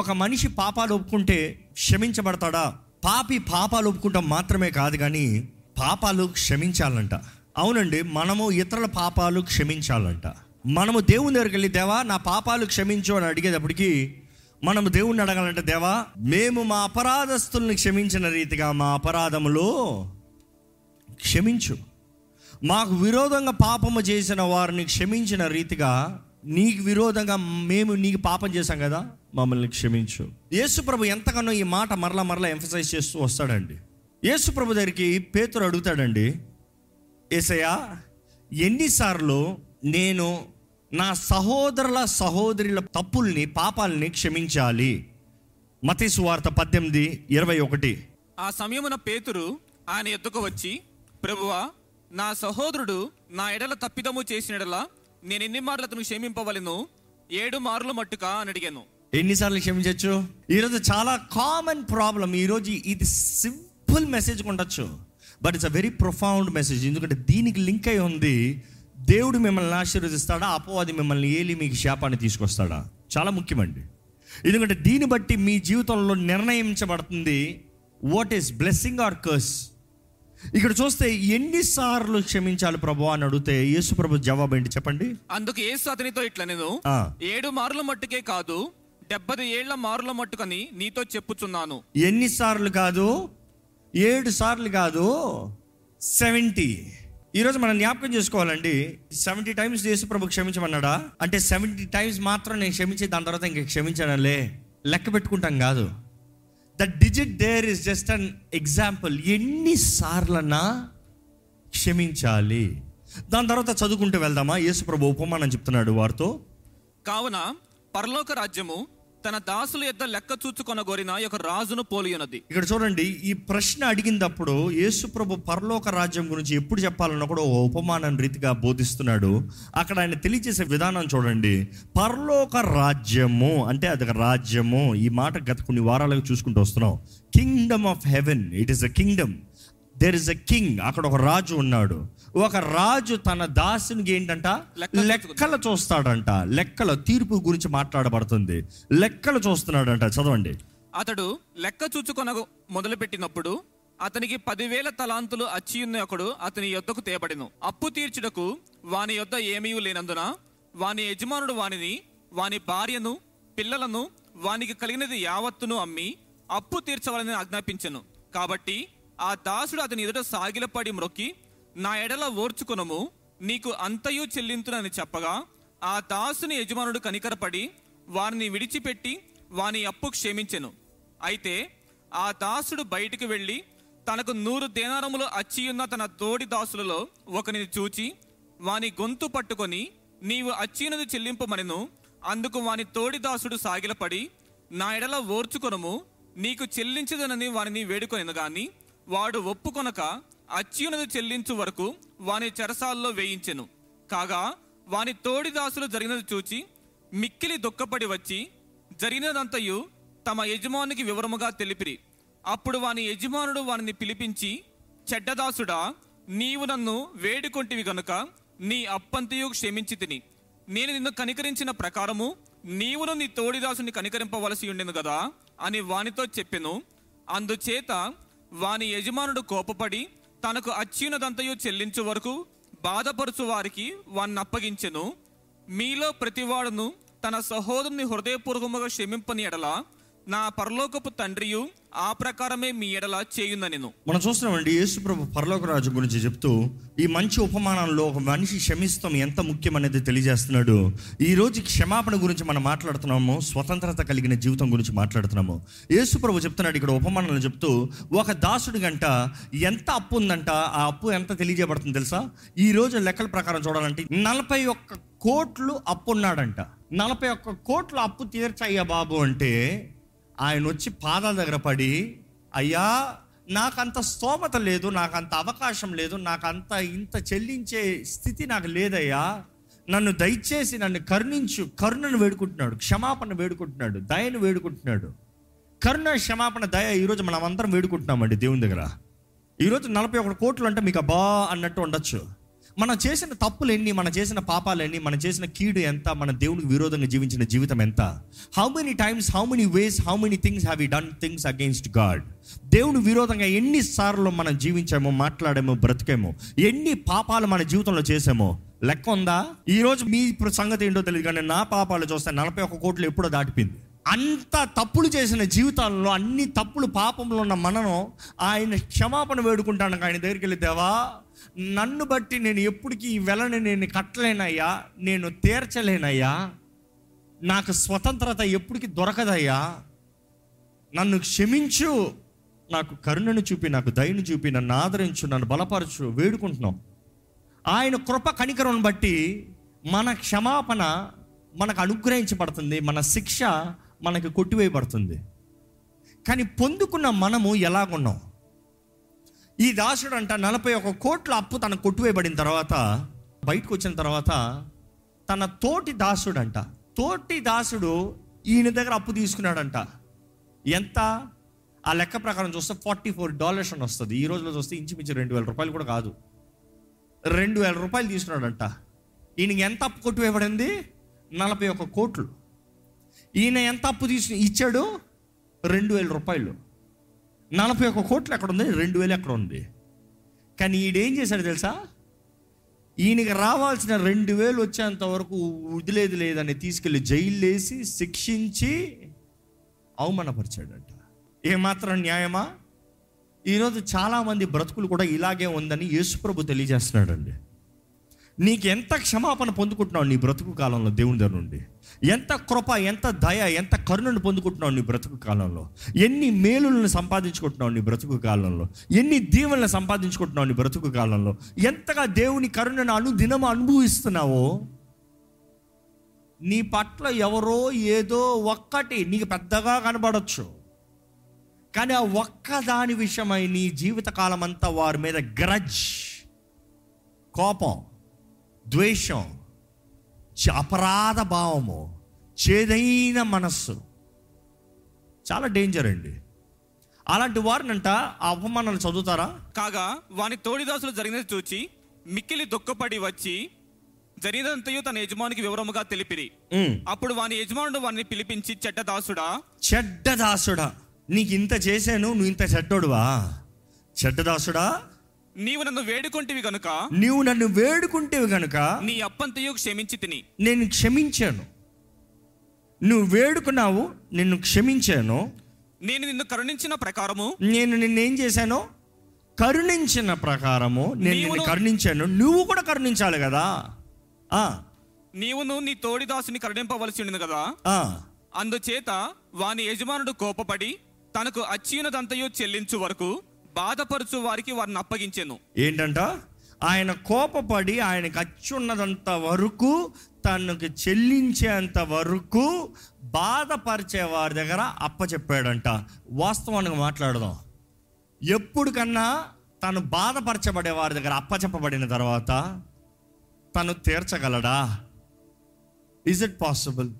ఒక మనిషి పాపాలు ఒప్పుకుంటే క్షమించబడతాడా? పాపి పాపాలు ఒప్పుకుంటాం మాత్రమే కాదు, కానీ పాపాలు క్షమించాలంట. అవునండి, మనము ఇతరుల పాపాలు క్షమించాలంట. మనము దేవుని దగ్గరికి వెళ్ళి దేవా నా పాపాలు క్షమించు అని అడిగేటప్పటికి మనం దేవుణ్ణి అడగాలంటే దేవా మేము మా అపరాధస్తుల్ని క్షమించిన రీతిగా మా అపరాధములో క్షమించు, మాకు విరోధంగా పాపము చేసిన వారిని క్షమించిన రీతిగా నీకు విరోధంగా మేము నీకు పాపం చేశాం కదా మమ్మల్ని క్షమించు. యేసుప్రభు ఎంతగానో ఈ మాట మరలా మరలా ఎంఫసైజ్ చేస్తూ వస్తాడండి. యేసుప్రభు దగ్గరికి పేతురు అడుగుతాడండి, యేసయ్యా ఎన్నిసార్లు నేను నా సహోదరుల సహోదరుల తప్పుల్ని పాపాలని క్షమించాలి? మత్తయి సువార్త 18:21. ఆ సమయమున పేతురు ఆయన ఎద్దుకు వచ్చి, ప్రభువా నా సహోదరుడు నా ఎడల తప్పిదము చేసిన ఎడల నేను ఎన్ని మార్లు అతను క్షమింపవలను? 7 మార్లు మట్టుకా అని అడిగాను. ఎన్నిసార్లు క్షమించవచ్చు? ఈరోజు చాలా కామన్ ప్రాబ్లం. ఈరోజు ఇది సింపుల్ మెసేజ్ ఉండొచ్చు, but it's a very profound message. ఎందుకంటే దీనికి లింక్ అయి ఉంది, దేవుడు మిమ్మల్ని ఆశీర్వదిస్తాడా, అపవాది మిమ్మల్ని ఏలి మీకు శాపాన్ని తీసుకొస్తాడా? చాలా ముఖ్యమండి. ఎందుకంటే దీన్ని బట్టి మీ జీవితంలో నిర్ణయించబడుతుంది what is blessing or curse. ఇక్కడ చూస్తే ఎన్నిసార్లు క్షమించాలి ప్రభు అని అడిగితే యేసుప్రభు జవాబు ఏంటి చెప్పండి? అందుకు యేసు అతనితో ఇట్లా, నేను 7 మార్లు మట్టుకే కాదు 70 మార్లు మట్టుకని నీతో చెప్పుచున్నాను. ఎన్నిసార్లు కాదు, 7 సార్లు కాదు, 70. ఈరోజు మనం జ్ఞాపకం చేసుకోవాలండి, 70 టైమ్స్ యేసుప్రభు క్షమించమన్నాడా అంటే 70 టైమ్స్ మాత్రం నేను క్షమించి దాని తర్వాత ఇంక క్షమించానలే లెక్క పెట్టుకుంటాం కాదు. The digit there is just an example. ఎన్నిసార్లన్నా క్షమించాలి. దాని తర్వాత చదువుకుంటూ వెళ్దామా? యేసుప్రభు ఉపమానం చెప్తున్నాడు వారితో. కావున పరలోక రాజ్యము తన దాసుల యొక్క లెక్క చూచుకొనగోరిన ఒక రాజును పోలియున్నది. ఇక్కడ చూడండి, ఈ ప్రశ్న అడిగినప్పుడు యేసుప్రభు పరలోక రాజ్యం గురించి ఎప్పుడు చెప్పాలన్నా కూడా ఉపమానం రీతిగా బోధిస్తున్నాడు. అక్కడ ఆయన తెలియజేసే విధానం చూడండి. పరలోక రాజ్యము అంటే అదొక రాజ్యము. ఈ మాట గత కొన్ని వారాలుగా చూసుకుంటూ వస్తున్నాం. Kingdom of heaven, it is a kingdom, there is a king. అక్కడ ఒక రాజు ఉన్నాడు. ఒక రాజు తన దాసునికి ఏంటంట లెక్కలు చూస్తాడంట. లెక్కల తీర్పు గురించి మాట్లాడబడుతుంది. లెక్కలు చూస్తున్నాడంట. చదవండి. అతడు లెక్క చూచుకొన మొదలు పెట్టినప్పుడు అతనికి 10,000 తలాంతులు అచ్చియున్న ఒకడు అతని యొద్దకు తేబడెను. అప్పు తీర్చుటకు వాని యొద్ద ఏమీ లేనందున వాని యజమానుడు వానిని, వాని భార్యను, పిల్లలను, వానికి కలిగినది యావత్తును అమ్మి అప్పు తీర్చవాలని ఆజ్ఞాపించెను. కాబట్టి ఆ దాసుడు అతని ఎదుట సాగిలపడి మ్రొక్కి, నా ఎడల ఓర్చుకొనము, నీకు అంతయు చెల్లింతునని చెప్పగా ఆ దాసుని యజమానుడు కనికరపడి వారిని విడిచిపెట్టి వాని అప్పు క్షమించెను. అయితే ఆ దాసుడు బయటికి వెళ్ళి తనకు 100 దేనారములు అచ్చియున్న తన తోడి దాసులలో ఒకనిని చూచి వాని గొంతు పట్టుకొని, నీవు అచ్చినది చెల్లింపమనెను. అందుకు వాని తోడి దాసుడు సాగిలపడి, నా ఎడల ఓర్చుకొనము, నీకు చెల్లించదనని వారిని వేడుకొనెను. గాని వాడు ఒప్పుకొనక అచ్యునది చెల్లించు వరకు వాని చెరసాల్లో వేయించెను. కాగా వాని తోడి దాసులు జరిగినది చూచి మిక్కిలి దుఃఖపడి వచ్చి జరిగినదంతయు తమ యజమానికి వివరముగా తెలిపిరి. అప్పుడు వాని యజమానుడు వానిని పిలిపించి, చెడ్డదాసుడా, నీవు నన్ను వేడుకొంటివి గనుక నీ అప్పంతయు క్షమించి తిని, నేను నిన్ను కనికరించిన ప్రకారము నీవును నీ తోడిదాసుని కనికరింపవలసి ఉండెను కదా అని వానితో చెప్పెను. అందుచేత వాని యజమానుడు కోపపడి తనకు అచ్చునదంతయు చెల్లించు వరకు బాధపరుచు వారికి వాణ్ణి అప్పగించెను. మీలో ప్రతివాడును తన సహోదరుని హృదయపూర్వకముగా క్షమింపని ఎడల నా పరలోకపు తండ్రియు ఆ ప్రకారమే మీ ఎడల చేయుననెను. మనం చూస్తున్నామండి, యేసుప్రభు పరలోక రాజు గురించి చెప్తూ ఈ మంచి ఉపమానంలో ఒక మనిషి క్షమిస్తాం ఎంత ముఖ్యమనేది తెలియజేస్తున్నాడు. ఈరోజు క్షమాపణ గురించి మనం మాట్లాడుతున్నాము, స్వతంత్రత కలిగిన జీవితం గురించి మాట్లాడుతున్నాము. యేసుప్రభు చెప్తున్నాడు ఇక్కడ ఉపమానాలు చెప్తూ, ఒక దాసుడి గంట ఎంత అప్పు ఉందంట, ఆ అప్పు ఎంత తెలియజేయబడుతుంది తెలుసా? ఈ రోజు లెక్కల ప్రకారం చూడాలంటే 41 కోట్లు అప్పు ఉన్నాడంట. 41 కోట్లు అప్పు తీర్చయ్యా బాబు అంటే ఆయన వచ్చి పాదాల దగ్గర పడి, అయ్యా నాకంత స్తోమత లేదు, నాకంత అవకాశం లేదు, నాకంత ఇంత చెల్లించే స్థితి నాకు లేదయ్యా, నన్ను దయచేసి నన్ను కరుణించు. కరుణను వేడుకుంటున్నాడు, క్షమాపణ వేడుకుంటున్నాడు, దయను వేడుకుంటున్నాడు. కరుణ, క్షమాపణ, దయ ఈరోజు మనం అందరం వేడుకుంటున్నామండి దేవుని దగ్గర. ఈరోజు 41 కోట్లు అంటే మీకు అబ్బా అన్నట్టు ఉండొచ్చు, మనం చేసిన తప్పులు ఎన్ని, మనం చేసిన పాపాలు ఎన్ని, మనం చేసిన కీడు ఎంత, మన దేవునికి విరోధంగా జీవించిన జీవితం ఎంత. How many times, how many ways, how many things have you done things against God. దేవుని విరోధంగా ఎన్నిసార్లు మనం జీవించామో, మాట్లాడామో, బ్రతికేమో, ఎన్ని పాపాలు మన జీవితంలో చేసామో లెక్క ఉందా? ఈరోజు మీ సంగతి ఏంటో తెలియదు, కానీ నా పాపాలు చూస్తే 41 కోట్లు ఎప్పుడో దాటిపోయింది. అంత తప్పులు చేసిన జీవితాల్లో, అన్ని తప్పులు పాపంలో ఉన్న మనను ఆయన క్షమాపణ వేడుకుంటాను. ఆయన దగ్గరికి వెళ్ళి, దేవా నన్ను బట్టి నేను ఎప్పటికీ ఈ వెలని నేను కట్టలేనయ్యా, నేను తీర్చలేనయ్యా, నాకు స్వతంత్రత ఎప్పటికీ దొరకదయ్యా, నన్ను క్షమించు, నాకు కరుణను చూపి, నాకు దయను చూపి, నన్ను ఆదరించు, నన్ను బలపరచు వేడుకుంటున్నాం. ఆయన కృప కనికరం బట్టి మన క్షమాపణ మనకు అనుగ్రహించబడుతుంది, మన శిక్ష మనకి కొట్టివేయబడుతుంది. కానీ పొందుకున్న మనము ఎలాగున్నాం? ఈ దాసుడు అంట 41 కోట్ల అప్పు తనకు కొట్టివేయబడిన తర్వాత, బయటకు వచ్చిన తర్వాత తన తోటి దాసుడు ఈయన దగ్గర అప్పు తీసుకున్నాడంట. ఎంత? ఆ లెక్క ప్రకారం చూస్తే $44 అని వస్తుంది. ఈ రోజులో చూస్తే ఇంచుమించు ₹2,000 కూడా కాదు, ₹2,000 తీసుకున్నాడంట. ఈయనకి ఎంత అప్పు కొట్టివేయబడింది? 41 కోట్లు. ఈయన ఎంత అప్పు ఇచ్చాడు? ₹2,000. 41 కోట్లు ఎక్కడ ఉంది, $2,000 ఎక్కడ ఉంది? కానీ ఈడేం చేశాడు తెలుసా? ఈయనకి రావాల్సిన $2,000 వచ్చేంత వరకు వదిలేదు లేదని తీసుకెళ్ళి జైలు వేసి శిక్షించి అవమానపరిచాడంట. ఏమాత్రం న్యాయమా? ఈరోజు చాలామంది బ్రతుకులు కూడా ఇలాగే ఉందని యేసుప్రభు తెలియజేస్తున్నాడు అండి. నీకు ఎంత క్షమాపణ పొందుకుంటున్నావు నీ బ్రతుకు కాలంలో? దేవుని దగ్గర నుండి ఎంత కృప, ఎంత దయ, ఎంత కరుణను పొందుకుంటున్నావు నీ బ్రతుకు కాలంలో? ఎన్ని మేలులను సంపాదించుకుంటున్నావు నీ బ్రతుకు కాలంలో? ఎన్ని దీవెనలను సంపాదించుకుంటున్నావు నీ బ్రతుకు కాలంలో? ఎంతగా దేవుని కరుణను అనుదినము అనుభవిస్తున్నావో? నీ పట్ల ఎవరో ఏదో ఒక్కటి నీకు పెద్దగా కనబడవచ్చు, కానీ ఆ ఒక్కదాని విషయమై నీ జీవితకాలం అంతా వారి మీద గ్రజ్, కోపం, ద్వేషం, అపరాధ భావము, చేదైన మనస్సు చాలా డేంజర్ అండి. అలాంటి వారినంట ఆ అవమానాలు చదువుతారా? కాగా వాని తోడిదాసులు జరిగినది చూచి మిక్కిలి దుఃఖపడి వచ్చి జరిగినంతయు తన యజమానికి వివరముగా తెలిపిరి. అప్పుడు వాని యజమానుడు వారిని పిలిపించి, చెడ్డదాసుడా, నీకు ఇంత చేశాను, నువ్వు ఇంత చెడ్డోడువా? చెడ్డదాసుడా, నీవు నన్ను వేడుకుంటేవి గనుక నీ అప్పంతయు క్షమించి తిని. నేను క్షమించాను, నువ్వు వేడుకున్నావు, నిన్ను క్షమించాను. నేను నిన్ను కరుణించిన ప్రకారము, నేను నిన్నేం చేశాను, కరుణించిన ప్రకారము నేను కరుణించాను. నువ్వు కూడా కరుణించాలి కదా. నీవును నీ తోడిదాసుని కరుణింపవలసి ఉంది కదా. అందుచేత వాని యజమానుడు కోపపడి తనకు అచ్చినదంతయు చెల్లించు వరకు బాధపరచు వారికి వారిని అప్పగించెను. ఏంటంట? ఆయన కోపపడి ఆయనకు అచ్చున్నదంత వరకు, తనకు చెల్లించేంత వరకు బాధపరిచే వారి దగ్గర అప్పచెప్పాడంట. వాస్తవానికి మాట్లాడదాం, ఎప్పుడు కన్నా తను బాధపరచబడే వారి దగ్గర అప్పచెప్పబడిన తర్వాత తను తీర్చగలడా? Is it possible?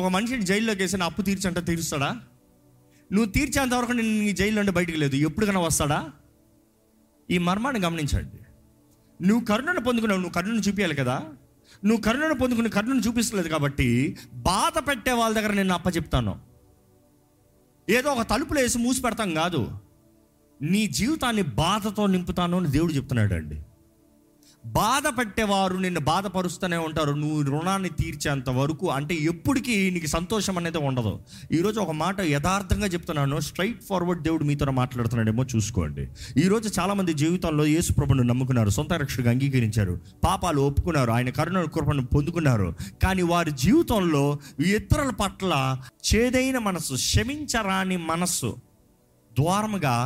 ఒక మనిషిని జైల్లోకి వేసిన అప్పు తీర్చంట, తీరుస్తాడా? నువ్వు తీర్చేంతవరకు నేను నీ జైలు నుండి బయటికి లేదు, ఎప్పుడుకైనా వస్తాడా? ఈ మర్మాన్ని గమనించండి. నువ్వు కరుణను పొందుకున్నావు, నువ్వు కరుణను చూపించాలి కదా. నువ్వు కరుణను పొందుకుని కరుణను చూపిస్తలేదు కాబట్టి బాధ పెట్టే వాళ్ళ దగ్గర నేను అప్పచెప్తాను. ఏదో ఒక తలుపులు వేసి మూసి పెడతాం కాదు, నీ జీవితాన్ని బాధతో నింపుతాను అని దేవుడు చెప్తున్నాడు అండి. బాధ పెట్టేవారు నిన్ను బాధపరుస్తూనే ఉంటారు, నువ్వు రుణాన్ని తీర్చేంత వరకు. అంటే ఎప్పటికీ నీకు సంతోషం అనేది ఉండదు. ఈరోజు ఒక మాట యథార్థంగా చెప్తున్నాను, స్ట్రైట్ ఫార్వర్డ్ దేవుడు మీతో మాట్లాడుతున్నాడేమో చూసుకోండి. ఈరోజు చాలామంది జీవితంలో యేసు ప్రభువును నమ్ముకున్నారు, సొంత రక్షకుడిగా అంగీకరించారు, పాపాలు ఒప్పుకున్నారు, ఆయన కరుణ కృపను పొందుకున్నారు. కానీ వారి జీవితంలో ఇతరుల పట్ల చేదైన మనస్సు, క్షమించరాని మనస్సు ద్వారముగా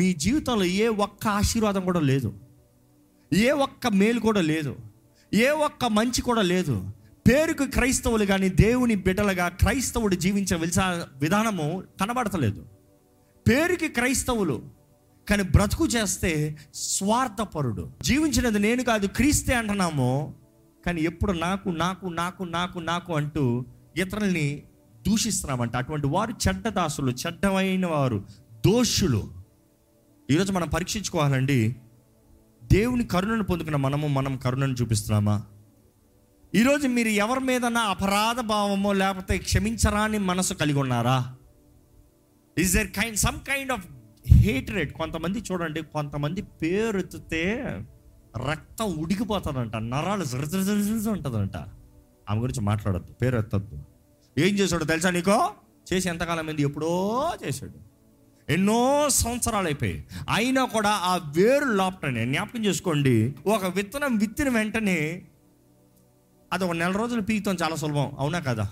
మీ జీవితంలో ఏ ఒక్క ఆశీర్వాదం కూడా లేదు, ఏ ఒక్క మేలు కూడా లేదు, ఏ ఒక్క మంచి కూడా లేదు. పేరుకు క్రైస్తవులు కానీ దేవుని బిడ్డలుగా క్రైస్తవుడు జీవించే విధానము కనబడతలేదు. పేరుకి క్రైస్తవులు కానీ బ్రతుకు చేస్తే స్వార్థపరుడు. జీవించినది నేను కాదు క్రీస్తే అంటున్నాము, కానీ ఎప్పుడు నాకు నాకు నాకు నాకు నాకు అంటూ ఇతరుల్ని దూషిస్తున్నామంట. అటువంటి వారు చెడ్డదాసులు, చెడ్డమైన వారు, దోషులు. ఈరోజు మనం పరీక్షించుకోవాలండి, దేవుని కరుణను పొందుకున్న మనం కరుణను చూపిస్తున్నామా? ఈరోజు మీరు ఎవరి మీదన్నా అపరాధ భావమో లేకపోతే క్షమించరాని మనసు కలిగి ఉన్నారా? Is there some kind of hatred? కొంతమంది చూడండి, కొంతమంది పేరెత్తితే రక్తం ఉడికిపోతుందంట, నరాలు ఉంటుందంట. ఆమె గురించి మాట్లాడద్దు, పేరు ఎత్తద్దు. ఏం చేశాడో తెలుసా నీకో? చేసి ఎంతకాలం ఏంది, ఎప్పుడో చేశాడు, ఎన్నో సంవత్సరాలు అయిపోయాయి, అయినా కూడా ఆ వేరు లోపటనే. జ్ఞాపకం చేసుకోండి, ఒక విత్తనం విత్తిన వెంటనే అది ఒక నెల రోజులు పీకుతాం, చాలా సులభం అవునా కదా?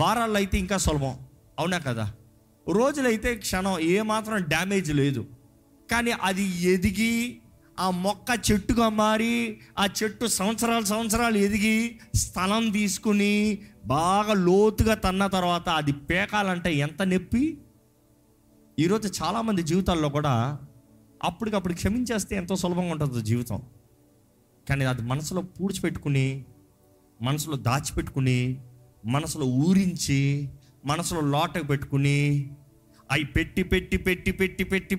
వారాల్లో అయితే ఇంకా సులభం అవునా కదా? రోజులైతే క్షణం, ఏమాత్రం డ్యామేజ్ లేదు. కానీ అది ఎదిగి ఆ మొక్క చెట్టుగా మారి, ఆ చెట్టు సంవత్సరాలు ఎదిగి స్థలం తీసుకుని బాగా లోతుగా తన్న తర్వాత అది పేకాలంటే ఎంత నొప్పి. ఈరోజు చాలామంది జీవితాల్లో కూడా అప్పటికప్పుడు క్షమించేస్తే ఎంతో సులభంగా ఉంటుంది జీవితం, కానీ అది మనసులో పూడ్చిపెట్టుకుని, మనసులో దాచిపెట్టుకుని, మనసులో ఊరించి, మనసులో లోటకు పెట్టుకుని, అవి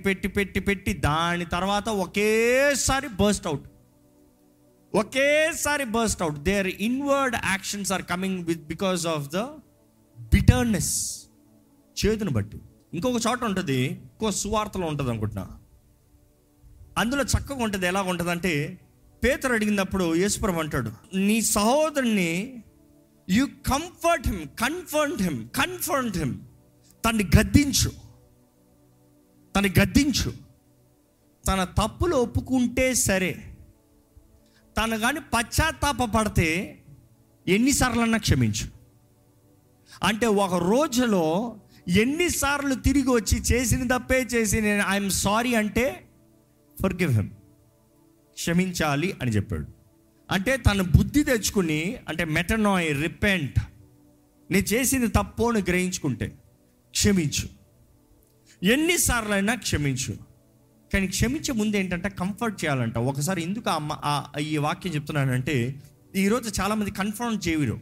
పెట్టి దాని తర్వాత ఒకేసారి burst out. There inward actions are coming with because of the bitterness. చేదును బట్టి. ఇంకొక చోట ఉంటుంది, ఇంకో సువార్తలో ఉంటుంది అనుకుంటున్నా, అందులో చక్కగా ఉంటుంది. ఎలా ఉంటుందంటే, పేతురు అడిగినప్పుడు యేసుప్రభువు అంటాడు, నీ సహోదరుని యు కన్ఫర్ట్ హిమ్, తన్ని గద్దించు. తన తప్పులు ఒప్పుకుంటే సరే, తను కానీ పశ్చాత్తాప పడితే ఎన్నిసార్లన్నా క్షమించు. అంటే ఒక రోజులో ఎన్నిసార్లు తిరిగి వచ్చి చేసిన తప్పే చేసి నేను ఐఎమ్ సారీ అంటే ఫర్గివ్ హిమ్, క్షమించాలి అని చెప్పాడు. అంటే తను బుద్ధి తెచ్చుకుని, అంటే మెటనాయ్, రిపెంట్, నేను చేసిన తప్పు అని గ్రహించుకుంటే క్షమించు, ఎన్నిసార్లు అయినా క్షమించు. కానీ క్షమించే ముందు ఏంటంటే కంఫర్ట్ చేయాలంట. ఒకసారి ఎందుకు ఈ వాక్యం చెప్తున్నానంటే, ఈరోజు చాలామంది కన్ఫర్ట్ చేయరు,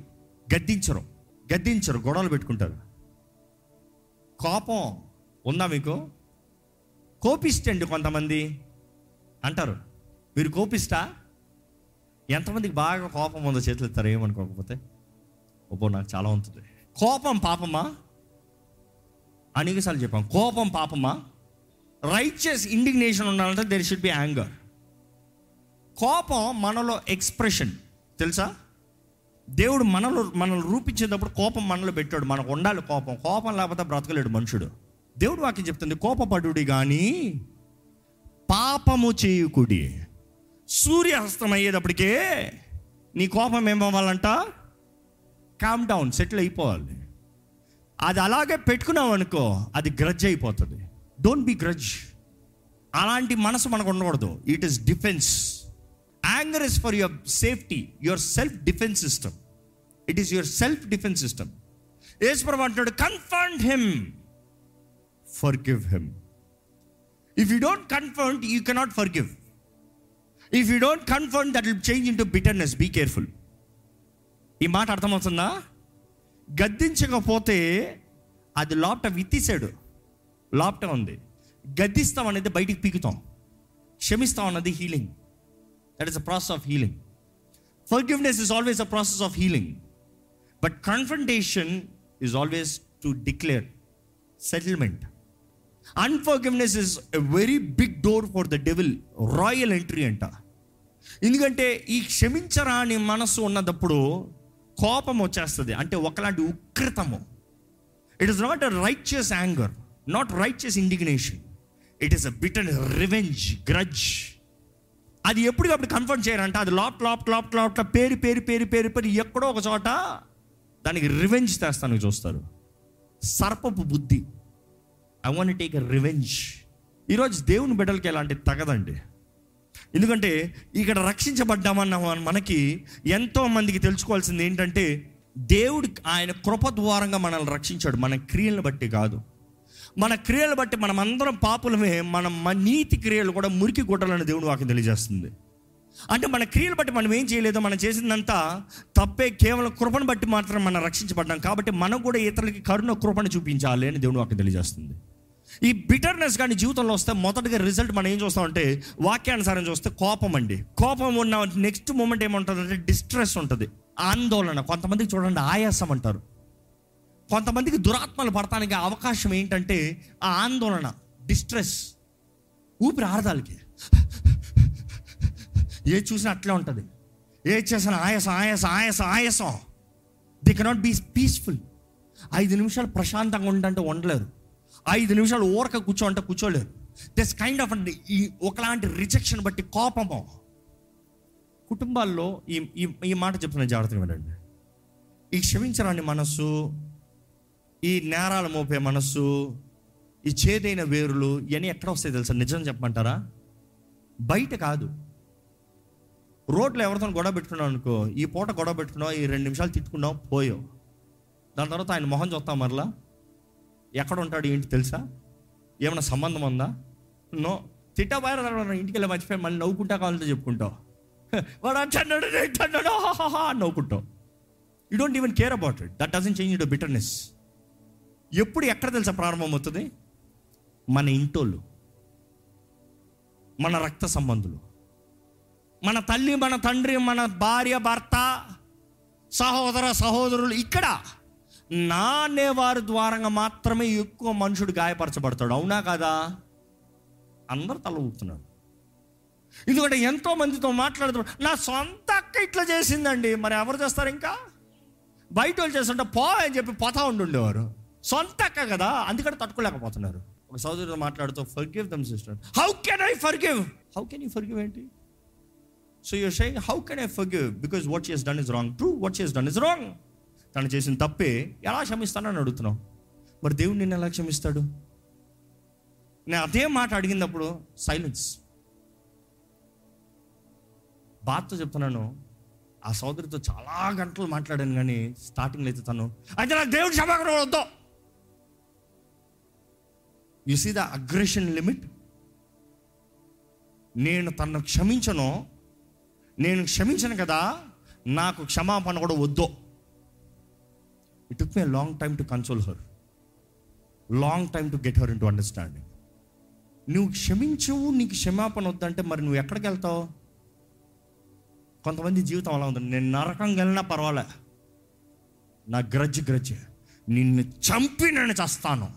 గద్దించరు, గొడవలు పెట్టుకుంటారు. కోపం ఉందా మీకు? కోపిస్టండి కొంతమంది అంటారు. మీరు కోపిస్తా? ఎంతమందికి బాగా కోపం ఉందో చేతులు ఎత్తారు, ఏమనుకోకపోతే. ఓపో నాకు చాలా ఉంటుంది. కోపం పాపమా? అనేకసార్లు చెప్పాం, కోపం పాపమా? రైచియస్ ఇండిగ్నేషన్ ఉండాలంటే దేర్ షుడ్ బి యాంగర్. కోపం మనలో ఎక్స్ప్రెషన్ తెలుసా? దేవుడు మనల్ని రూపించేటప్పుడు కోపం మనలో పెట్టాడు, మనకు ఉండాలి కోపం. కోపం లేకపోతే బ్రతకలేడు మనుషుడు. దేవుడు వాక్యం చెప్తుంది, కోపపడుడి కానీ పాపము చేయుకుడి. సూర్యాస్తం అయ్యేటప్పటికే నీ కోపం ఏమవ్వాలంట? కామ్ డౌన్, సెటిల్ అయిపోవాలి. అది అలాగే పెట్టుకున్నావు అనుకో, అది గ్రడ్జ్ అయిపోతుంది. Don't be grudge. అలాంటి మనసు మనకు ఉండకూడదు. It is defence. Anger is for your safety, your self defence system. It is your self defence system. యేసుప్రభువు అంటున్నాడు, confront him, forgive him. If you don't confront, you cannot forgive. If you don't confront, that will change into bitterness. Be careful. ఈ మాట అర్థమవుతుందా? గద్దించకపోతే అది లోపట విత్తిసాడు, లోపట ఉంది. గద్దిస్తాం అనేది బయటికి పీకుతాం, క్షమిస్తాం అన్నది healing. That is a process of healing. Forgiveness is always a process of healing. But confrontation is always to declare settlement. Unforgiveness is a very big door for the devil, royal entry అంట. ఎందుకంటే ఈ క్షమించరాని మనసు ఉన్నప్పుడు కోపం వచ్చేస్తుంది, అంటే ఒకలాంటి ఉగ్రతము. It is not a righteous anger, not righteous indignation. It is a bitter revenge, grudge. అది ఎప్పటికప్పుడు కన్ఫర్ట్ చేయాలంటే అది లాప్ పేరు ఎక్కడో ఒక చోట దానికి రివెంజ్ తెస్తానికి చూస్తారు. సర్పపు బుద్ధి, I want take a revenge. ఈరోజు దేవుని బిడ్డలకి ఎలాంటిది తగదండి. ఎందుకంటే ఇక్కడ రక్షించబడ్డామన్న మనకి ఎంతో మందికి తెలుసుకోవాల్సింది ఏంటంటే, దేవుడు ఆయన కృప ద్వారంగా మనల్ని రక్షించాడు, మన క్రియలను బట్టి కాదు. మన క్రియలు బట్టి మనం అందరం పాపులమే, మన నీతి క్రియలు కూడా మురికి గుడ్డలని దేవుడు వాకి తెలియజేస్తుంది. అంటే మన క్రియలు బట్టి మనం ఏం చేయలేదు, మనం చేసిందంతా తప్పే, కేవలం కృపను బట్టి మాత్రం మనం రక్షించబడ్డాం. కాబట్టి మనం కూడా ఇతరులకి కరుణ కృపను చూపించాలి అని దేవుడు వాకి తెలియజేస్తుంది. ఈ బిటర్నెస్ కానీ జీవితంలో వస్తే మొదటిగా రిజల్ట్ మనం ఏం చూస్తామంటే, వాక్యానుసారం చూస్తే కోపం అండి. కోపం ఉన్న నెక్స్ట్ మూమెంట్ ఏముంటుందంటే డిస్ట్రెస్ ఉంటుంది, ఆందోళన. కొంతమందికి చూడండి ఆయాసం అంటారు. కొంతమందికి దురాత్మలు పడటానికి అవకాశం ఏంటంటే ఆ ఆందోళన, డిస్ట్రెస్, ఊపిరి ఆడదాలకి ఏ చూసినా అట్లే ఉంటుంది, ఏ చేసినా ఆయాసం ఆయాసం ఆయాసం ఆయాసం. They cannot be peaceful. 5 నిమిషాలు ప్రశాంతంగా ఉండంటే ఉండలేరు, 5 నిమిషాలు ఊరక కూర్చో అంటే కూర్చోలేరు. దిస్ కైండ్ ఆఫ్ ఈ ఒకలాంటి రిజెక్షన్ బట్టి కోపము కుటుంబాల్లో. ఈ మాట చెప్తున్న జాగ్రత్తగా వినండి. ఈ క్షమించరాని మనస్సు, ఈ నేరాలు మోపే మనస్సు, ఈ చేదైన వేరులు ఇవన్నీ ఎక్కడ వస్తాయి తెలుసా? నిజం చెప్పమంటారా? బయట కాదు. రోడ్లో ఎవరితో గొడవ పెట్టుకున్నావు అనుకో, ఈ పూట గొడవ పెట్టుకున్నావు, ఈ 2 నిమిషాలు తిట్టుకున్నావు, పోయావు. దాని తర్వాత ఆయన మొహం చూస్తాం, మరలా ఎక్కడ ఉంటాడు ఏంటి తెలుసా? ఏమైనా సంబంధం ఉందా? నో. తిట్టా బయట ఇంటికి వెళ్ళి మర్చిపోయి మళ్ళీ నవ్వుకుంటా కావాలంటే చెప్పుకుంటావు, వాడు అంటున్నాడు నవ్వుకుంటావు. You don't even care about it. That doesn't change your bitterness. ఎప్పుడు ఎక్కడ తెలుసా ప్రారంభమవుతుంది? మన ఇంటోళ్ళు, మన రక్త సంబంధులు, మన తల్లి, మన తండ్రి, మన భార్య భర్త, సహోదర సహోదరులు. ఇక్కడ నా అనేవారి ద్వారంగా మాత్రమే ఎక్కువ మనుషుడు గాయపరచబడతాడు, అవునా కదా? అందరు తల ఊపుతున్నారు. ఎందుకంటే ఎంతో మందితో మాట్లాడుతున్నాడు, నా సొంత అక్క ఇట్లా చేసిందండి, మరి ఎవరు చేస్తారు? ఇంకా బయట వాళ్ళు చేస్తుంటే పో అని చెప్పి పోతా ఉండేవారు. సొంత అక్క కదా, అందుకని తట్టుకోలేకపోతున్నారు. ఒక సహోదరుడు మాట్లాడుతూ, forgive them sister. How can I forgive? How can you forgive ఏంటి? So you are saying how can I forgive because what she has done is wrong. True, what she has done is wrong. తను చేసిన తప్పే, ఎలా క్షమిస్తానని అడుగుతున్నావు. మరి దేవుడు నిన్ను ఎలా క్షమిస్తాడు? నేను అదే మాట అడిగినప్పుడు సైలెన్స్. బాధతో చెప్తున్నాను, ఆ సోదరితో చాలా గంటలు మాట్లాడాను, కానీ స్టార్టింగ్లో అయితే తను, అయితే నాకు దేవుడు క్షమాపణ వద్దు. You see the aggression limit. నేను తనను క్షమించను, నేను క్షమించను కదా, నాకు క్షమాపణ కూడా వద్దు. It took me a long time to console her, long time to get her into understanding. నువ్వు క్షమించవు, నీకు క్షమాపణ వద్దంటే మరి నువ్వు ఎక్కడికి వెళ్తావు? కొంతమంది జీవితం అలా ఉంది, నేను నరకంగా వెళ్ళినా పర్వాలే, నా గ్రజ్ నిన్ను చంపి నేను చేస్తాను.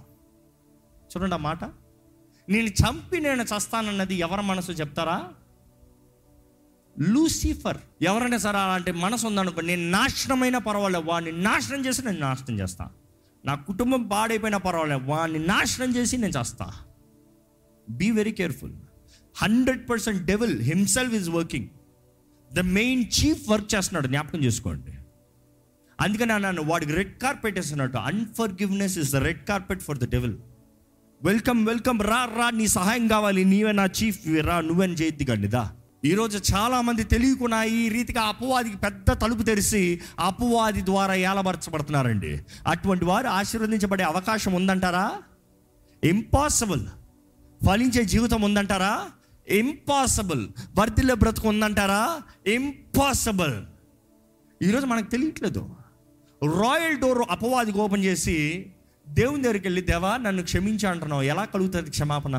చూడండి ఆ మాట, నిన్ను చంపి నేను చేస్తానన్నది ఎవరి మనసు చెప్తారా? లూసిఫర్. ఎవరైనా సరే అలాంటి మనసు ఉందనుకో, నేను నాశనమైన పర్వాలేదు, వాడిని నాశనం చేసి నేను నాశనం చేస్తాను. నా కుటుంబం పాడైపోయినా పర్వాలేదు, వాడిని నాశనం చేసి నేను చేస్తాను. Be very careful. 100% devil himself is working. The main chief work చేస్తున్నాడు, జ్ఞాపకం చేసుకోండి. అందుకని నన్ను వాడికి రెడ్ కార్పెట్ వేస్తున్నట్టు. Unforgiveness is the red carpet for the devil. Welcome welcome, రా రా, నీ సహాయం కావాలి, నీవే నా చీఫ్, రా నువ్వేం చేయద్ది కండిదా. ఈరోజు చాలామంది తెలియకుండా ఈ రీతిగా అపవాదికి పెద్ద తలుపు తెరిచి అపవాది ద్వారా ఏలబరచబడుతున్నారండి. అటువంటి వారు ఆశీర్వదించబడే అవకాశం ఉందంటారా? ఇంపాసిబుల్. ఫలించే జీవితం ఉందంటారా? ఇంపాసిబుల్. వర్ధిల్ల బ్రతుకు ఉందంటారా? ఇంపాసిబుల్. ఈరోజు మనకు తెలియట్లేదు. రాయల్ డోర్ అపవాదికి ఓపెన్ చేసి దేవుని దగ్గరికి వెళ్ళి, దేవా నన్ను క్షమించా అంటున్నావు, ఎలా కలుగుతుంది క్షమాపణ?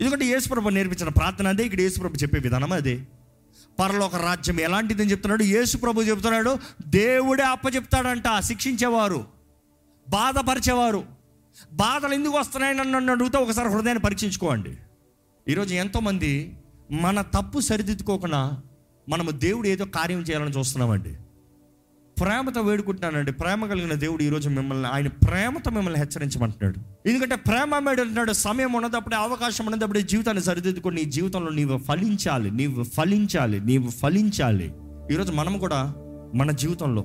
ఎందుకంటే యేసుప్రభు నేర్పించిన ప్రార్థన అదే, ఇక్కడ యేసుప్రభు చెప్పే విధానం అదే. పరలోక రాజ్యం ఎలాంటిదని చెప్తున్నాడు యేసుప్రభు, చెప్తున్నాడు దేవుడే అప్పచెప్తాడంట. శిక్షించేవారు, బాధపరిచేవారు. బాధలు ఎందుకు వస్తున్నాయి నన్ను అడుగుతా ఒకసారి హృదయాన్ని పరీక్షించుకోండి. ఈరోజు ఎంతోమంది మన తప్పు సరిదిద్దుకోకుండా మనము దేవుడు ఏదో కార్యం చేయాలని చూస్తున్నామండి. ప్రేమతో వేడుకుంటున్నానండి, ప్రేమ కలిగిన దేవుడు ఈరోజు మిమ్మల్ని, ఆయన ప్రేమతో మిమ్మల్ని హెచ్చరించమంటున్నాడు. ఎందుకంటే ప్రేమ మేడున్నాడు, సమయం ఉన్నదప్పుడే, అవకాశం ఉన్నదప్పుడే జీవితాన్ని సరిదిద్దుకొని నీ జీవితంలో నీవు ఫలించాలి, నీవు ఫలించాలి, నీవు ఫలించాలి. ఈరోజు మనం కూడా మన జీవితంలో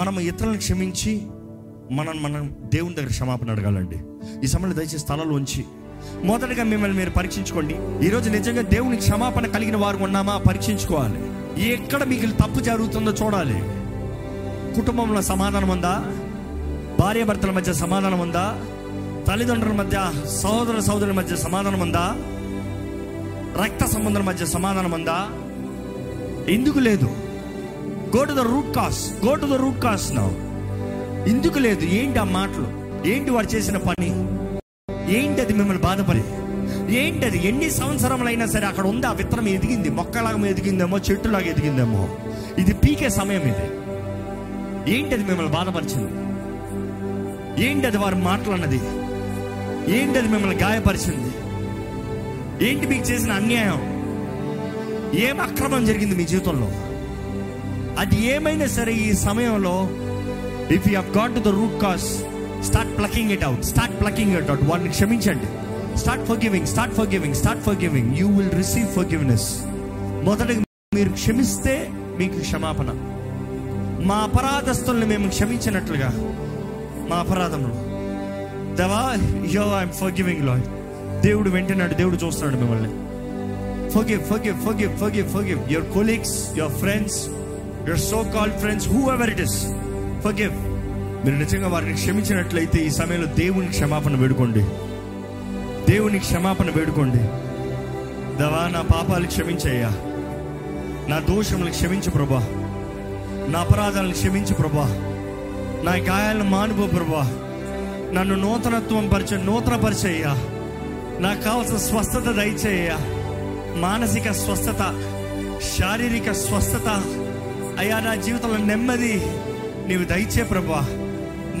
మనం ఇతరులను క్షమించి మనం దేవుని దగ్గర క్షమాపణ అడగాలండి. ఈ సమయంలో దయచేసి తలలో ఉంచి మొదటగా మిమ్మల్ని మీరు పరీక్షించుకోండి. ఈరోజు నిజంగా దేవుని క్షమాపణ కలిగిన వారు ఉన్నామా పరీక్షించుకోవాలి. ఎక్కడ మీకు తప్పు జరుగుతుందో చూడాలి. కుటుంబంలో సమాధానం ఉందా? భార్య భర్తల మధ్య సమాధానం ఉందా? తల్లిదండ్రుల మధ్య, సహోదర సహోదరుల మధ్య సమాధానం ఉందా? రక్త సంబంధాల మధ్య సమాధానం ఉందా? ఎందుకు లేదు? Go to the root cause, go to the root cause now. ఎందుకు లేదు? ఏంటి ఆ మాటలు? ఏంటి వారు చేసిన పని? ఏంటి అది మిమ్మల్ని బాధపడేది? ఏంటి అది? ఎన్ని సంవత్సరములైనా సరే అక్కడ ఉంది, ఆ విత్తనం ఎదిగింది, మొక్కలాగా ఎదిగిందేమో, చెట్టులాగా ఎదిగిందేమో, ఇది పీకే సమయం ఇది. ఏంటి అది మిమ్మల్ని బాధపరిచింది? ఏంటి అది వారు మాట్లాడినది? ఏంటి అది మిమ్మల్ని గాయపరిచింది? ఏంటి మీకు చేసిన అన్యాయం? ఏం అక్రమం జరిగింది మీ జీవితంలో? అది ఏమైనా సరే ఈ సమయంలో if you have got to the root cause, start plucking it out, start plucking it out. వాటిని క్షమించండి. Start forgiving, start forgiving, start forgiving. You will receive forgiveness. మొదటగా మీరు క్షమిస్తే మీకు క్షమాపణ. మా అపరాధస్తుల్ని మేము క్షమించినట్లుగా మా అపరాధంలో దేవా, యో ఐఎమ్ ఫర్గివింగ్ లార్డ్. దేవుడు వింటున్నాడు, దేవుడు చూస్తున్నాడు మిమ్మల్ని. Forgive, forgive, forgive, forgive, forgive your colleagues, your friends, your so-called friends, whoever it is. Forgive. మీరు నిజంగా వారిని క్షమించినట్లయితే ఈ సమయంలో దేవుని క్షమాపణ వేడుకోండి, దేవుని క్షమాపణ వేడుకోండి. దేవా, నా పాపాలు క్షమించయ్యా, నా దోషములు క్షమించు ప్రభా, నా అపరాధాలను క్షమించు ప్రభా, నా గాయాలను మానుకో ప్రభా, నన్ను నూతనత్వం పరిచే నూతనపరిచయ్యా, నాకు కావాల్సిన స్వస్థత దయచేయ్యా, మానసిక స్వస్థత, శారీరక స్వస్థత అయ్యా, నా జీవితంలో నెమ్మది నీవు దయచే ప్రభువా.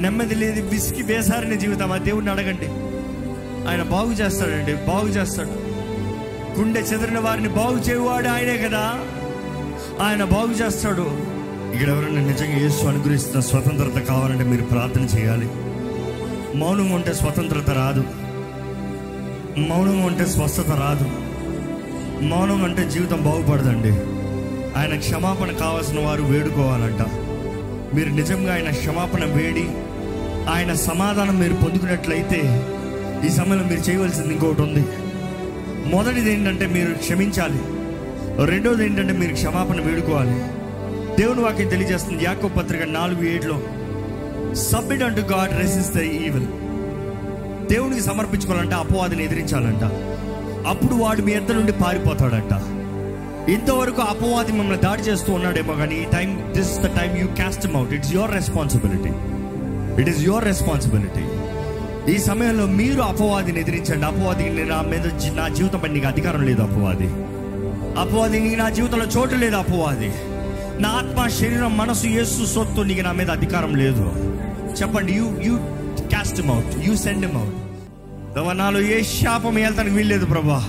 నెమ్మది లేదు, విసికి వేసారిన జీవితం. ఆ దేవుడిని అడగండి, ఆయన బాగు చేస్తాడండి, బాగు చేస్తాడు. గుండె చెదిరిన వారిని బాగు చేయువాడు ఆయనే కదా, ఆయన బాగు చేస్తాడు. ఇక్కడ ఎవరైనా నిజంగా యేసు అనుగ్రహిస్తున్న స్వతంత్రత కావాలంటే మీరు ప్రార్థన చేయాలి. మౌనం ఉంటే స్వతంత్రత రాదు, మౌనం ఉంటే స్వస్థత రాదు, మౌనం అంటే జీవితం బాగుపడదండి. ఆయన క్షమాపణ కావాల్సిన వారు వేడుకోవాలంట. మీరు నిజంగా ఆయన క్షమాపణ వేడి ఆయన సమాధానం మీరు పొందుకున్నట్లయితే ఈ సమయంలో మీరు చేయవలసింది ఇంకొకటి ఉంది. మొదటిది ఏంటంటే మీరు క్షమించాలి, రెండోది ఏంటంటే మీరు క్షమాపణ వేడుకోవాలి. దేవుని వాక్యం తెలియజేస్తుంది, యాకోబు పత్రిక 4:7లో submit unto God, resist the evil. దేవునికి సమర్పించుకోవాలంట, అపవాదిని ఎదిరించాలంట, అప్పుడు వాడు మీ ఎద్ద నుండి పారిపోతాడంట. ఇంతవరకు అపవాది మిమ్మల్ని దాడి చేస్తూ ఉన్నాడేమో, కానీ ఈ time, this the time you cast him out. It's your responsibility, it is your responsibility. ఈ సమయంలో మీరు అపవాదిని ఎదిరించండి. అపవాదికి నా మీద, నా జీవితంపై నీకు అధికారం లేదు అపవాది, అపవాదిని నా జీవితంలో చోటు లేదు అపవాది, నా ఆత్మ, శరీరం, మనసు యేసు సొత్తు, నీకు నా మీద అధికారం లేదు చెప్పండి. You cast him out, you send him out. నాలో ఏ శాపం వెళ్తానికి వీల్లేదు ప్రభా,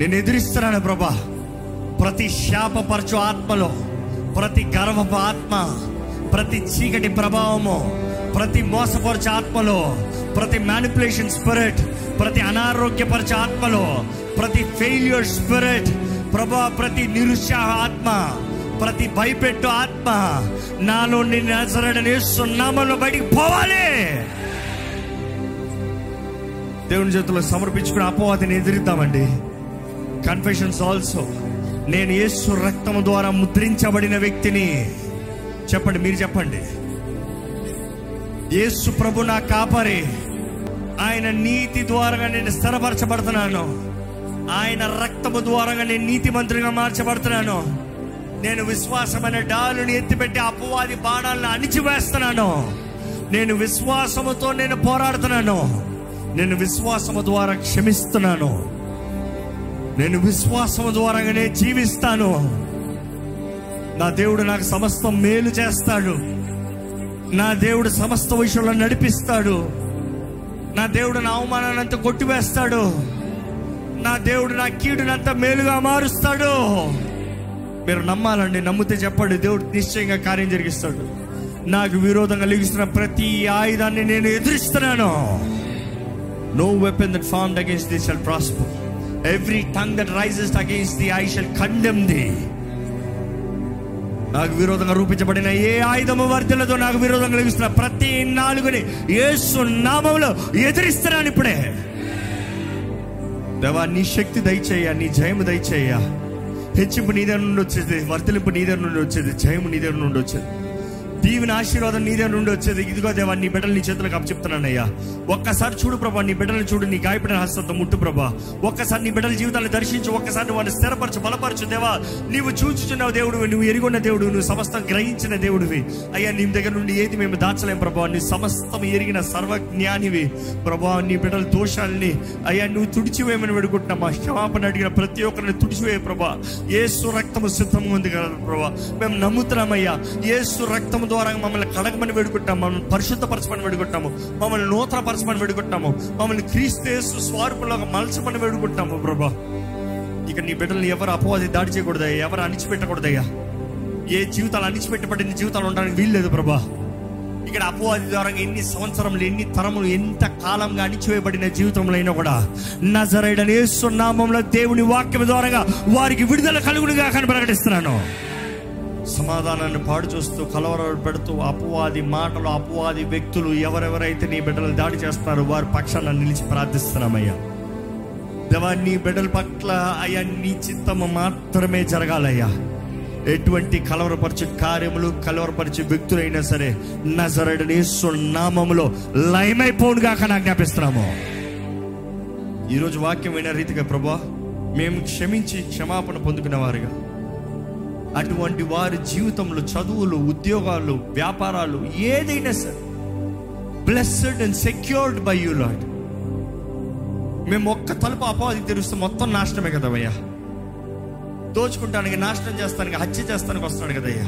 నేను ఎదిరిస్తున్నాను ప్రభా. ప్రతి శాపపరచు ఆత్మలో, ప్రతి గర్వపు ఆత్మ, ప్రతి చీకటి ప్రభావము, ప్రతి మోసపరచు ఆత్మలో, ప్రతి మ్యానిపులేషన్ స్పిరిట్, ప్రతి అనారోగ్యపరచు ఆత్మలో, ప్రతి ఫెయిల్యూర్ స్పిరిట్ ప్రభా, ప్రతి నిరుత్సాహ ఆత్మ, ప్రతి భయపెట్టు ఆత్మ, నాలో నిన్ను నజరేయుడైన యేసు నామములో బయటికి పోవాలి. దేవుని చేతుల్లో సమర్పించుకుని అపవాదిని ఎదిరిద్దామండి. కన్ఫెషన్స్ ఆల్సో, నేను యేసు రక్తం ద్వారా ముద్రించబడిన వ్యక్తిని చెప్పండి, మీరు చెప్పండి. యేసు ప్రభు నా కాపరి, ఆయన నీతి ద్వారా నేను స్థిరపరచబడుతున్నాను, ఆయన రక్తము ద్వారా నేను నీతి మంత్రిగా మార్చబడుతున్నాను, నేను విశ్వాసమైన డాలుని ఎత్తిపెట్టి అపవాది బాణాలను అణిచివేస్తున్నాను, నేను విశ్వాసముతో నేను పోరాడుతున్నాను, నేను విశ్వాసము ద్వారా క్షమిస్తున్నాను, నేను విశ్వాసము ద్వారానే జీవిస్తాను, నా దేవుడు నాకు సమస్తం మేలు చేస్తాడు, నా దేవుడు సమస్త విషయంలో నడిపిస్తాడు, నా దేవుడు నా అవమానాన్నంతా కొట్టివేస్తాడు, నా దేవుడు నా కీడునంతా మేలుగా మారుస్తాడు. మీరు నమ్మాలండి, నమ్మితే చెప్పండి, దేవుడు నిశ్చయంగా కార్యం జరిగిస్తాడు. నాకు విరోధంగా లిగిస్తున్న ప్రతి ఆయుధాన్ని నేను ఎదురిస్తున్నాను. No weapon that formed against thee shall prosper. Every tongue that rises against thee, I shall condemn thee. నాకు విరోధంగా రూపించబడిన ఏ ఆయుధము వర్ధిల్లదు. నాకు విరోధంగా లభిస్తున్న ప్రతి నాలుగుని యేసు నామములో ఎదిరిస్తున్నాను ఇప్పుడే. దేవా, నీ శక్తి దయచేయ, నీ జయము దయచేయ. హెచ్చింపు నీ దగ్గర నుండి వచ్చేది, వర్ధిలింపు నీ దగ్గర నుండి వచ్చేది, జయము నీ దగ్గర నుండి వచ్చేది. దీవెన ఆశీర్వాదం నీ దగ్గర నుండి వచ్చేది. ఇదిగో దేవా, నీ బిడ్డలు నీ చేతులకు అప్పచెప్తున్నానయ్యా. ఒక్కసారి చూడు ప్రభా, నీ బిడ్డలు చూడు, నీ గాయపడిన హస్తంతో ముట్టు ప్రభా. ఒక్కసారి నీ బిడ్డల జీవితాన్ని దర్శించు, ఒక్కసారి వాడిని స్థిరపరచు, బలపరచు దేవా. నీవు చూచుచున్నావు దేవుడివి, నువ్వు ఎరుగున్న దేవుడు, నువ్వు సమస్తం గ్రహించిన దేవుడివి అయ్యా. నీ దగ్గర నుండి ఏది మేము దాచలేం ప్రభా, నీ సమస్తం ఎరిగిన సర్వజ్ఞానివి ప్రభా. నీ బిడ్డల దోషాలని అయ్యా నువ్వు తుడిచివేయమని వేడుకుంటున్నామా. క్షమాపణ అడిగిన ప్రతి ఒక్కరిని తుడిచివే ప్రభా. యేసు రక్తము సిద్ధంగా ఉంది కదా ప్రభా, మేము నమ్ముతున్నామయ్యా. యేసు రక్తము ద్వారా మమ్మల్ని కడగమని వేడుకుంటాము, మమ్మల్ని పరిశుద్ధపరచమని వేడుకుంటాము, మమ్మల్ని నూతనపరచమని వేడుకుంటాము, మమ్మల్ని క్రీస్తు యేసు స్వరూపంలో మలచమని వేడుకుంటాము ప్రభా. ఇక నీ బిడ్డలను ఎవరు అపవాది దాడి చేయకూడదయ్యా, ఎవరు అణిచిపెట్టకూడదయ్యా. ఏ జీవితాలు అణిచిపెట్టబడిన జీవితాలు ఉండడానికి వీల్లేదు ప్రభా. ఇక్కడ అపవాది ద్వారా ఎన్ని సంవత్సరములు, ఎన్ని తరములు, ఎంత కాలంగా అణిచివేయబడిన జీవితంలో అయినా కూడా నజరేయుడైన యేసు నామములో దేవుని వాక్యం ద్వారా వారికి విడుదల కలుగునుగా అని ప్రకటిస్తున్నాను. సమాధానాన్ని పాడు చూస్తూ, కలవరాలు పెడుతూ, అపవాది మాటలు, అపవాది వ్యక్తులు ఎవరెవరైతే నీ బిడ్డలను దాడి చేస్తున్నారో వారి పక్షాన నిలిచి ప్రార్థిస్తున్నామయ్యా. దేవా, నీ బిడ్డల పట్ల అయ్యా నీ చిత్తము మాత్రమే జరగాలయ్యా. ఎటువంటి కలవరపరచు కార్యములు, కలవరపరచు వ్యక్తులైనా సరే నజరేయుడైన యేసు నామములో లయమైపోవునుగా అని ఆజ్ఞాపిస్తున్నాము. ఈరోజు వాక్యం అయిన రీతిగా ప్రభా, మేము క్షమించి క్షమాపణ పొందుకున్న వారిగా అటువంటి వారి జీవితంలో చదువులు, ఉద్యోగాలు, వ్యాపారాలు ఏదైనా సరే blessed and secured by you lord. మేము ఒక్క తలుపు అపవాది తెరిస్తే మొత్తం నాశనమే కదవయ్యా. దోచుకుంటానికి, నాశనం చేస్తానికి, హత్య చేస్తానికి వస్తున్నాడు కదయ్యా.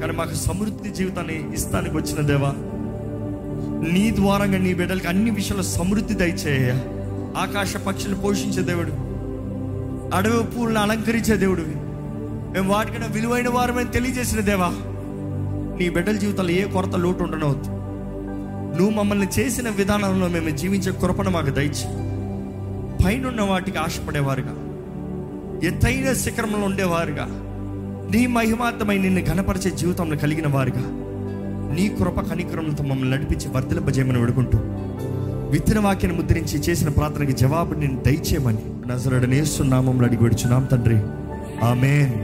కానీ మాకు సమృద్ధి జీవితాన్ని ఇస్తానికి వచ్చిన దేవా, నీ ద్వారంగా నీ బిడ్డలకి అన్ని విషయాలు సమృద్ధి దయచేయ. ఆకాశ పక్షులు పోషించే దేవుడు, అడవి పూలను అలంకరించే దేవుడివి, మేము వాటికన్నా విలువైన వారమని తెలియజేసిన దేవా, నీ బిడ్డల జీవితాలు ఏ కొరత లోటు ఉండనవద్దు. నువ్వు మమ్మల్ని చేసిన విధానంలో మేము జీవించే కృపను మాకు దయచేయి. పైనున్న వాటికి ఆశపడేవారుగా, ఎత్తైన శిఖరంలో ఉండేవారుగా, నీ మహిమార్థమై నిన్ను ఘనపరిచే జీవితంలో కలిగిన వారుగా నీ కృప కనికరంతో మమ్మల్ని నడిపించి వర్ధిలింపజేయమని వేడుకుంటూ, విత్తన వాక్యాన్ని ముద్రించి చేసిన ప్రార్థనకి జవాబు నేను దయచేయమని నజరేయుడైన యేసు నామములో అడిగి వేడుచున్నాం తండ్రి. ఆమేన్.